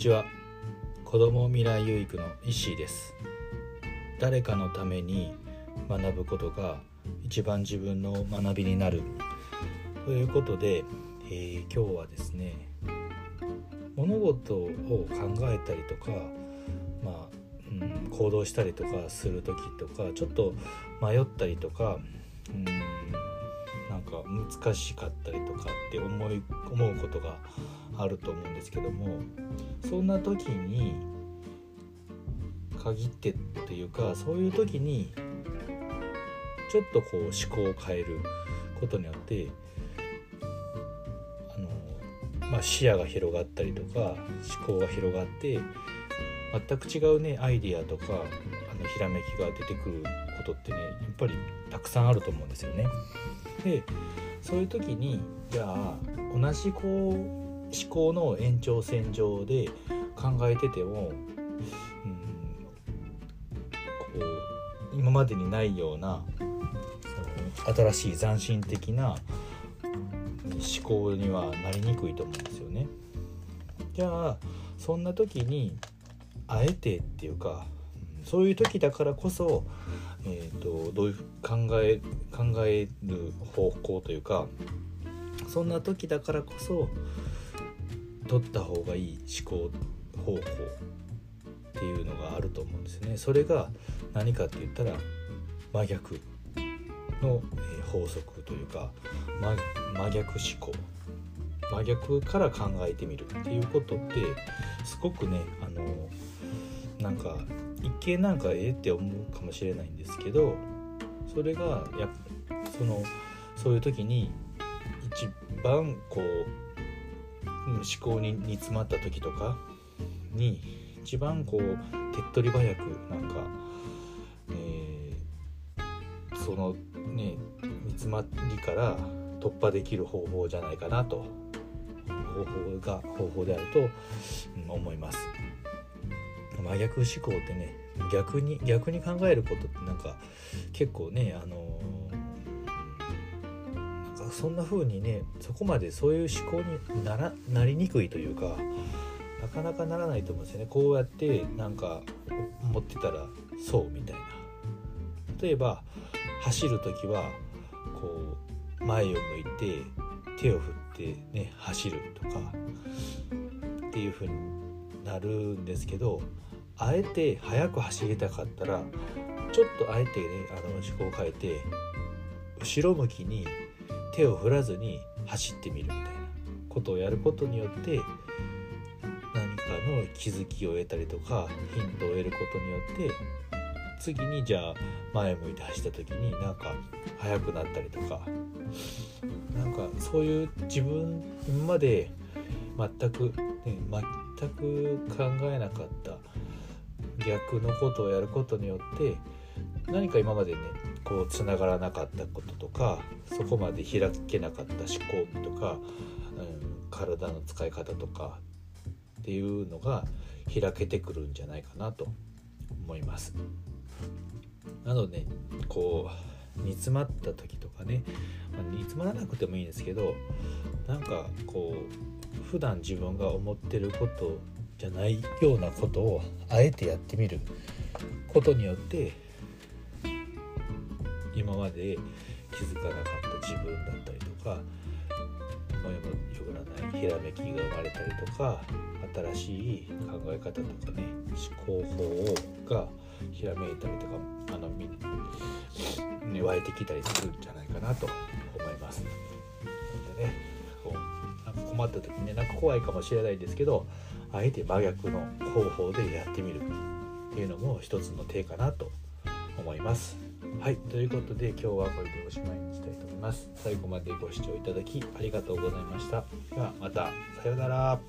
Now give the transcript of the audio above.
ちは、子ども未来有育の石井です。誰かのために学ぶことが一番自分の学びになるということで、今日はですね、物事を考えたりとか、行動したりとかするときとか、ちょっと迷ったりとか、なんか難しかったりとかって思うことがあると思うんですけども、そんな時に限ってというか、そういう時にちょっとこう思考を変えることによって視野が広がったりとか、思考が広がって、全く違うねアイディアとかひらめきが出てくることってね、やっぱりたくさんあると思うんですよね。で、そういう時にじゃあ同じ思考の延長線上で考えてても、今までにないような新しい斬新的な思考にはなりにくいと思うんですよね。じゃあそんな時にあえてっていうか、そういう時だからこそ、どういう考える方向というか、そんな時だからこそ取った方がいい思考方法っていうのがあると思うんですね。それが何かって言ったら、真逆の法則というか、真逆思考、真逆から考えてみるっていうことって、すごくね、なんか一見なんかって思うかもしれないんですけど、それがそういう時に一番思考に煮詰まった時とかに一番手っ取り早くなんか、そのね煮詰まりから突破できる方法じゃないかなと方法であると思います。真逆思考ってね、逆に考えることってなんか結構ね、なんかそんな風にね、そこまでそういう思考になりにくいというか、なかなかならないと思うんですよね。こうやってなんか思ってたらそうみたいな、例えば走るときは前を向いて手を振ってね走るとかっていう風になるんですけど、あえて早く走りたかったら、ちょっとあえてね思考を変えて後ろ向きに手を振らずに走ってみるみたいなことをやることによって、何かの気づきを得たりとかヒントを得ることによって、次にじゃあ前向いて走った時になんか速くなったりとか、なんかそういう自分まで全く考えなかった逆のことをやることによって、何か今までねつながらなかったこととか、そこまで開けなかった思考とか、体の使い方とかっていうのが開けてくるんじゃないかなと思います。なので、ね、煮詰まった時とかね、煮詰まらなくてもいいんですけど、なんか普段自分が思ってることじゃないようなことをあえてやってみることによって、今まで気づかなかった自分だったりとか、思いもよらないひらめきが生まれたりとか、新しい考え方とかね、思考法がひらめいたりとか、湧いてきたりするんじゃないかなと思います。でね、困った時ね、なんか怖いかもしれないんですけど、あえて真逆の方法でやってみるっていうのも一つの手かなと思います。はい、ということで今日はこれでおしまいにしたいと思います。最後までご視聴いただきありがとうございました。ではまた、さようなら。